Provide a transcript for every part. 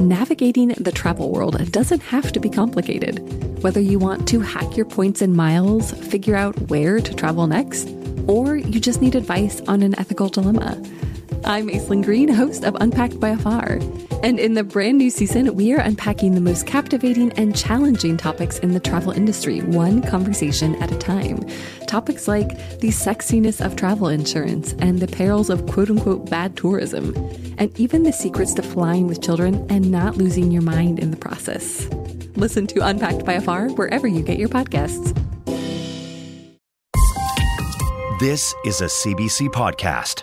Navigating the travel world doesn't have to be complicated. Whether you want to hack your points and miles, figure out where to travel next, or you just need advice on an ethical dilemma. I'm Aislinn Green, host of Unpacked by Afar. And in the brand new season, we are unpacking the most captivating and challenging topics in the travel industry, one conversation at a time. Topics like the sexiness of travel insurance and the perils of quote-unquote bad tourism, and even the secrets to flying with children and not losing your mind in the process. Listen to Unpacked by Afar wherever you get your podcasts. This is a CBC podcast.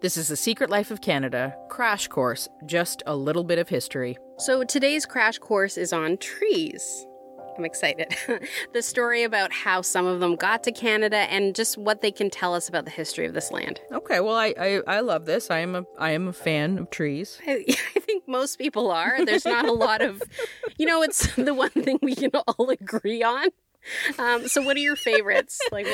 This is The Secret Life of Canada, Crash Course, just a little bit of history. So today's Crash Course is on trees. I'm excited. The story about how some of them got to Canada and just what they can tell us about the history of this land. Okay, well, I love this. I am a fan of trees. I think most people are. There's not a lot of, it's the one thing we can all agree on. So what are your favorites? Like,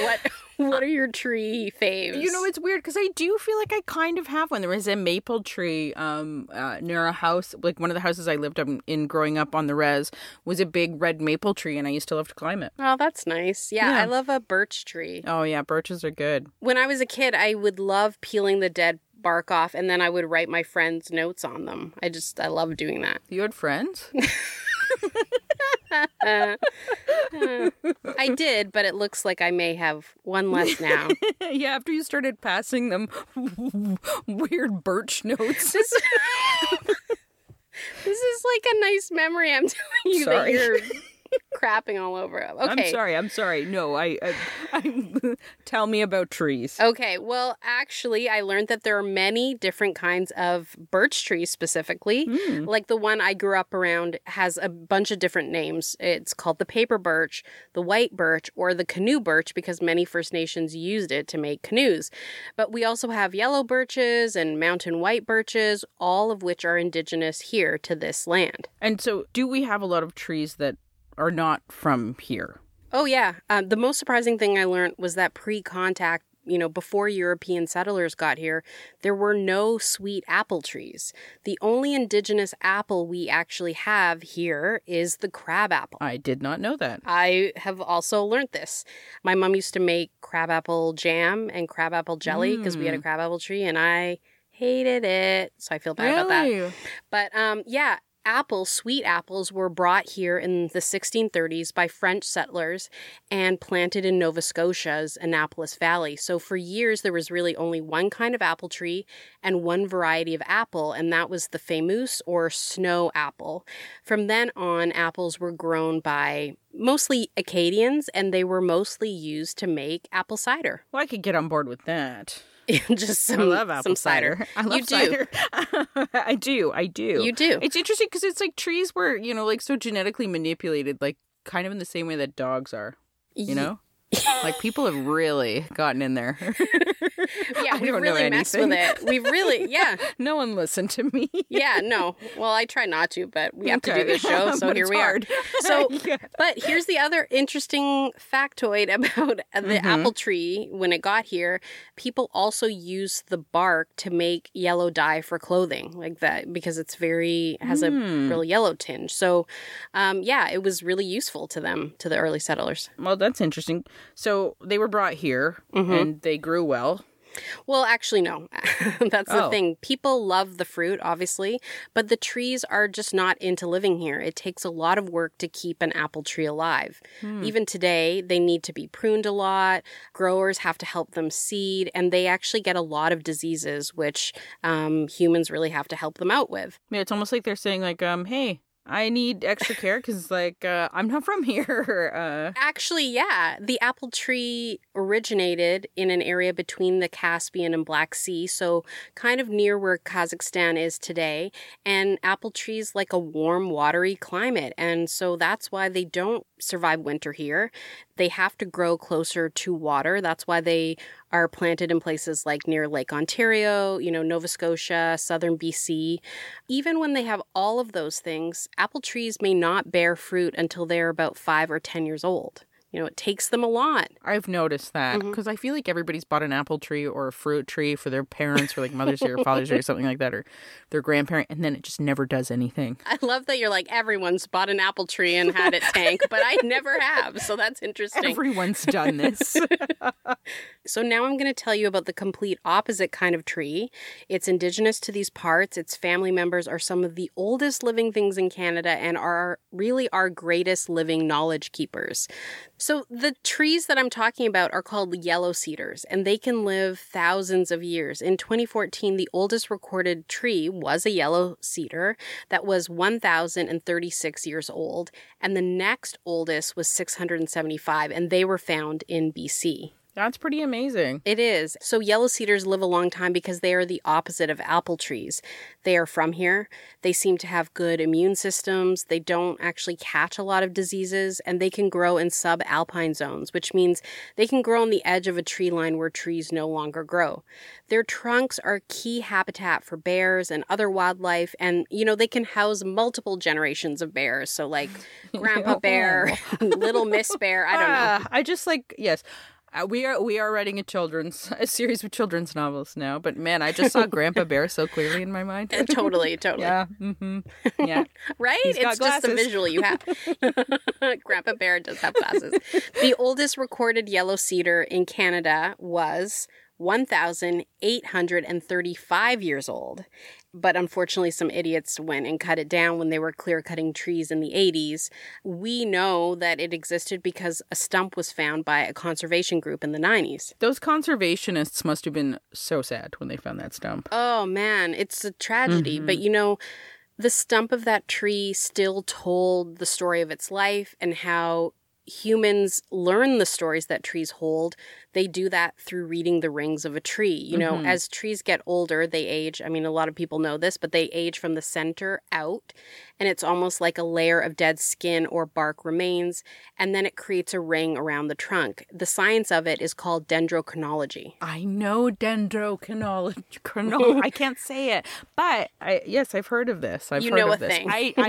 what are your tree faves? It's weird because I do feel like I kind of have one. There was a maple tree near a house. Like, one of the houses I lived in growing up on the res was a big red maple tree, and I used to love to climb it. Oh, that's nice. Yeah, I love a birch tree. Oh, yeah, birches are good. When I was a kid, I would love peeling the dead bark off, and then I would write my friends' notes on them. I love doing that. You had friends? I did, but it looks like I may have one less now. Yeah, after you started passing them weird birch notes. This is like a nice memory. I'm telling you sorry. That you're crapping all over. Okay. I'm sorry. No, I tell me about trees. Okay, well, actually, I learned that there are many different kinds of birch trees specifically. Mm. Like the one I grew up around has a bunch of different names. It's called the paper birch, the white birch, or the canoe birch because many First Nations used it to make canoes. But we also have yellow birches and mountain white birches, all of which are indigenous here to this land. And so do we have a lot of trees that are not from here? Oh, yeah. The most surprising thing I learned was that pre-contact, before European settlers got here, there were no sweet apple trees. The only indigenous apple we actually have here is the crab apple. I did not know that. I have also learned this. My mom used to make crab apple jam and crab apple jelly because we had a crab apple tree and I hated it. So I feel bad about that. But apples, sweet apples, were brought here in the 1630s by French settlers and planted in Nova Scotia's Annapolis Valley. So for years, there was really only one kind of apple tree and one variety of apple, and that was the fameuse or snow apple. From then on, apples were grown by mostly Acadians, and they were mostly used to make apple cider. Well, I could get on board with that. I love apple cider. I love cider. I do. You do. It's interesting because it's like trees were, so genetically manipulated, like kind of in the same way that dogs are, Like people have really gotten in there. Yeah, we really messed with it. Yeah. No one listened to me. Yeah, no. Well, I try not to, but we have to do this show, so here we are. So, yeah. But here's the other interesting factoid about the apple tree. When it got here, people also used the bark to make yellow dye for clothing, like that, because it has a real yellow tinge. So, it was really useful to them, to the early settlers. Well, that's interesting. So they were brought here and they grew well. Well, actually, no. That's the thing. People love the fruit, obviously, but the trees are just not into living here. It takes a lot of work to keep an apple tree alive. Mm. Even today, they need to be pruned a lot. Growers have to help them seed, and they actually get a lot of diseases, which humans really have to help them out with. Yeah, it's almost like they're saying, like, hey, I need extra care because, I'm not from here. Actually, yeah. The apple tree originated in an area between the Caspian and Black Sea, so kind of near where Kazakhstan is today. And apple trees like a warm, watery climate. And so that's why they don't survive winter here. They have to grow closer to water. That's why they are planted in places like near Lake Ontario, Nova Scotia, southern B.C. Even when they have all of those things, apple trees may not bear fruit until they're about 5 or 10 years old. You know, it takes them a lot. I've noticed that because I feel like everybody's bought an apple tree or a fruit tree for their parents or like Mother's Day or Father's Day or something like that or their grandparent. And then it just never does anything. I love that you're like, everyone's bought an apple tree and had it tank, but I never have. So that's interesting. Everyone's done this. So now I'm going to tell you about the complete opposite kind of tree. It's indigenous to these parts. Its family members are some of the oldest living things in Canada and are really our greatest living knowledge keepers. So the trees that I'm talking about are called yellow cedars, and they can live thousands of years. In 2014, the oldest recorded tree was a yellow cedar that was 1,036 years old, and the next oldest was 675, and they were found in B.C. That's pretty amazing. It is. So yellow cedars live a long time because they are the opposite of apple trees. They are from here. They seem to have good immune systems. They don't actually catch a lot of diseases, and they can grow in subalpine zones, which means they can grow on the edge of a tree line where trees no longer grow. Their trunks are key habitat for bears and other wildlife, and, you know, they can house multiple generations of bears. So, like, Grandpa Bear, Little Miss Bear, I don't know. I just, like, yes. We are writing a series of children's novels now, but man, I just saw Grandpa Bear so clearly in my mind. Totally. Yeah. Mm-hmm. Yeah. Right? He's got glasses. Just the visual you have. Grandpa Bear does have glasses. The oldest recorded yellow cedar in Canada was 1,835 years old. But unfortunately, some idiots went and cut it down when they were clear-cutting trees in the 80s. We know that it existed because a stump was found by a conservation group in the 90s. Those conservationists must have been so sad when they found that stump. Oh, man, it's a tragedy. But, you know, the stump of that tree still told the story of its life and how humans learn the stories that trees hold. They do that through reading the rings of a tree. You know, as trees get older, they age. I mean, a lot of people know this, but they age from the center out. And it's almost like a layer of dead skin or bark remains. And then it creates a ring around the trunk. The science of it is called dendrochronology. I know dendrochronology. I can't say it. But, yes, I've heard of this. I've heard of this. You know a thing. I know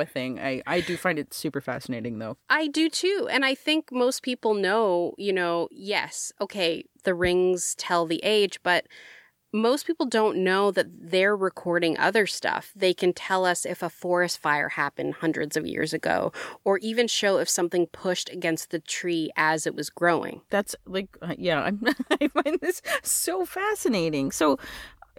a thing. I do find it super fascinating, though. I do too. And I think most people know, you know, yes, okay, the rings tell the age, but most people don't know that they're recording other stuff. They can tell us if a forest fire happened hundreds of years ago, or even show if something pushed against the tree as it was growing. That's like, I find this so fascinating. So,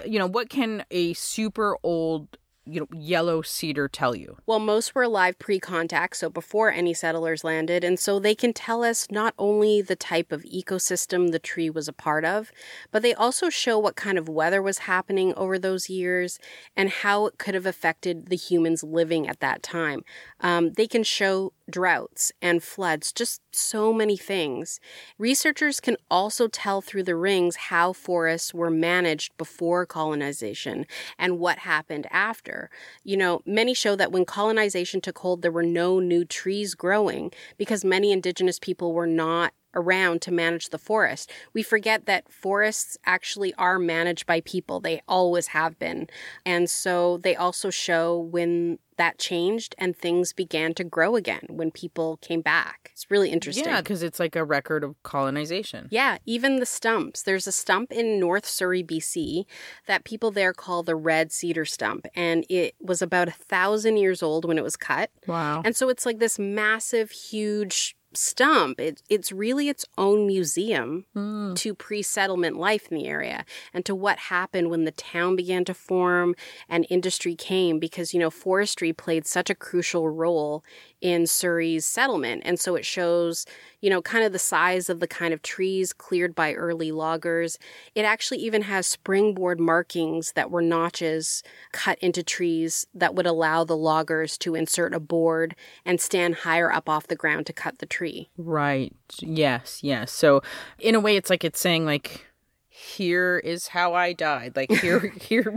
you know, what can a super old yellow cedar tell you? Well, most were alive pre-contact, so before any settlers landed, and so they can tell us not only the type of ecosystem the tree was a part of, but they also show what kind of weather was happening over those years and how it could have affected the humans living at that time. They can show droughts and floods, just so many things. Researchers can also tell through the rings how forests were managed before colonization and what happened after. You know, many show that when colonization took hold, there were no new trees growing because many indigenous people were not around to manage the forest. We forget that forests actually are managed by people. They always have been. And so they also show when that changed and things began to grow again when people came back. It's really interesting. Yeah, because it's like a record of colonization. Yeah, even the stumps. There's a stump in North Surrey, B.C. that people there call the Red Cedar Stump. And it was about 1,000 years old when it was cut. Wow. And so it's like this massive, huge stump. It's really its own museum to pre-settlement life in the area and to what happened when the town began to form and industry came, because, you know, forestry played such a crucial role in Surrey's settlement. And so it shows, you know, kind of the size of the kind of trees cleared by early loggers. It actually even has springboard markings that were notches cut into trees that would allow the loggers to insert a board and stand higher up off the ground to cut the tree. Right. Yes. So in a way, it's like it's saying, like, here is how I died. Like, here's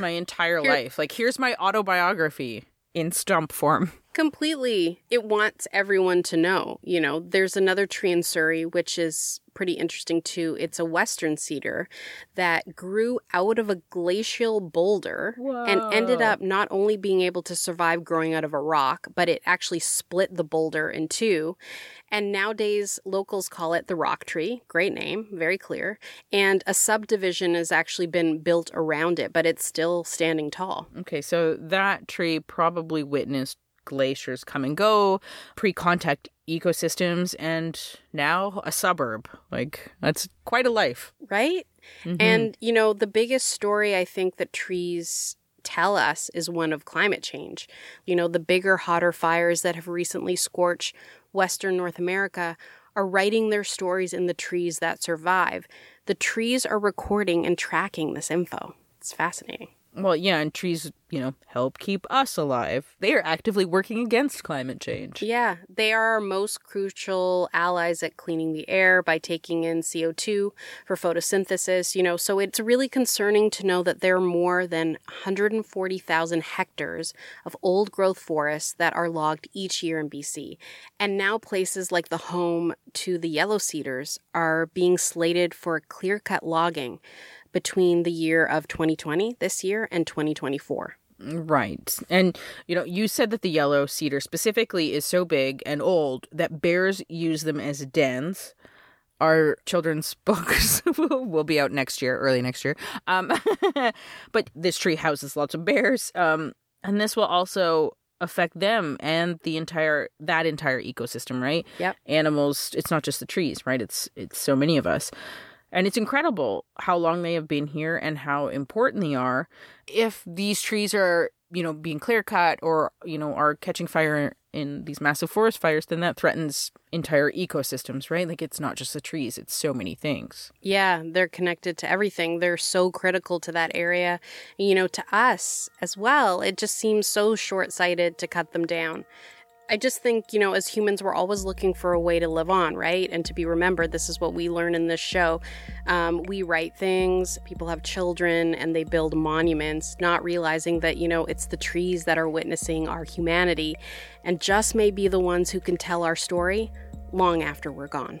my entire life. Like, here's my autobiography in stump form. Completely. It wants everyone to know. You know, there's another tree in Surrey, which is pretty interesting too. It's a western cedar that grew out of a glacial boulder. Whoa. And ended up not only being able to survive growing out of a rock, but it actually split the boulder in two. And nowadays, locals call it the rock tree. Great name. Very clear. And a subdivision has actually been built around it, but it's still standing tall. Okay, so that tree probably witnessed glaciers come and go, pre-contact ecosystems, and now a suburb. Like, that's quite a life. Right? Mm-hmm. And, you know, the biggest story I think that trees tell us is one of climate change. You know, the bigger, hotter fires that have recently scorched Western North America are writing their stories in the trees that survive. The trees are recording and tracking this info. It's fascinating. Well, yeah, and trees, you know, help keep us alive. They are actively working against climate change. Yeah, they are our most crucial allies at cleaning the air by taking in CO2 for photosynthesis, you know. So it's really concerning to know that there are more than 140,000 hectares of old-growth forests that are logged each year in B.C. And now places like the home to the yellow cedars are being slated for clear-cut logging between the year of 2020, this year, and 2024. Right. And, you know, you said that the yellow cedar specifically is so big and old that bears use them as dens. Our children's books will be out next year, early next year. But this tree houses lots of bears. And this will also affect them and the entire ecosystem, right? Yep. Animals, it's not just the trees, right? It's so many of us. And it's incredible how long they have been here and how important they are. If these trees are, you know, being clear cut or, you know, are catching fire in these massive forest fires, then that threatens entire ecosystems, right? Like, it's not just the trees, it's so many things. Yeah, they're connected to everything. They're so critical to that area, you know, to us as well. It just seems so short-sighted to cut them down. I just think, you know, as humans, we're always looking for a way to live on, right? And to be remembered. This is what we learn in this show. We write things, people have children, and they build monuments, not realizing that, you know, it's the trees that are witnessing our humanity and just may be the ones who can tell our story long after we're gone.